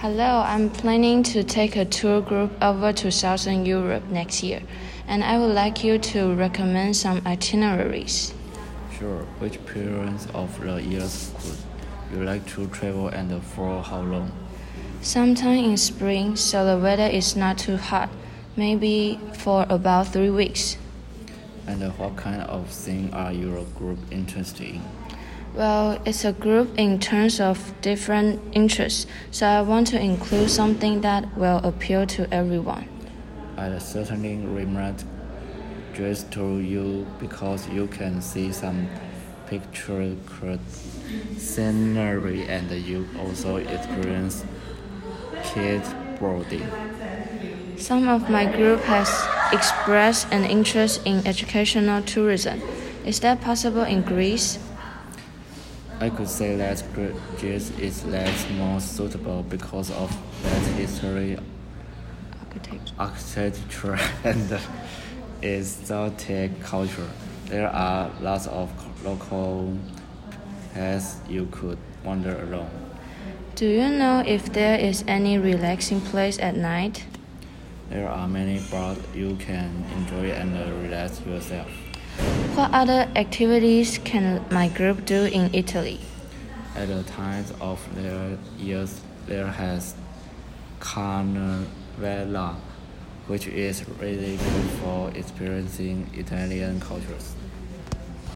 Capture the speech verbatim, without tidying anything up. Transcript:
Hello, I'm planning to take a tour group over to Southern Europe next year, and I would like you to recommend some itineraries. Sure, which periods of the year could you like to travel and for how long? Sometime in spring, so the weather is not too hot, maybe for about three weeks. And what kind of thing are your group interested in? Well, it's a group in terms of different interests, so I want to include something that will appeal to everyone. I certainly recommend dress to you because you can see some picturesque scenery and you also experience skateboarding. Some of my group has expressed an interest in educational tourism. Is that possible in Greece? I could say that Greece is less more suitable because of that history, architecture, and exotic culture. There are lots of local paths you could wander along. Do you know if there is any relaxing place at night? There are many bars you can enjoy and relax yourself. What other activities can my group do in Italy? At the time of their years, there has Carnevale, which is really good for experiencing Italian cultures.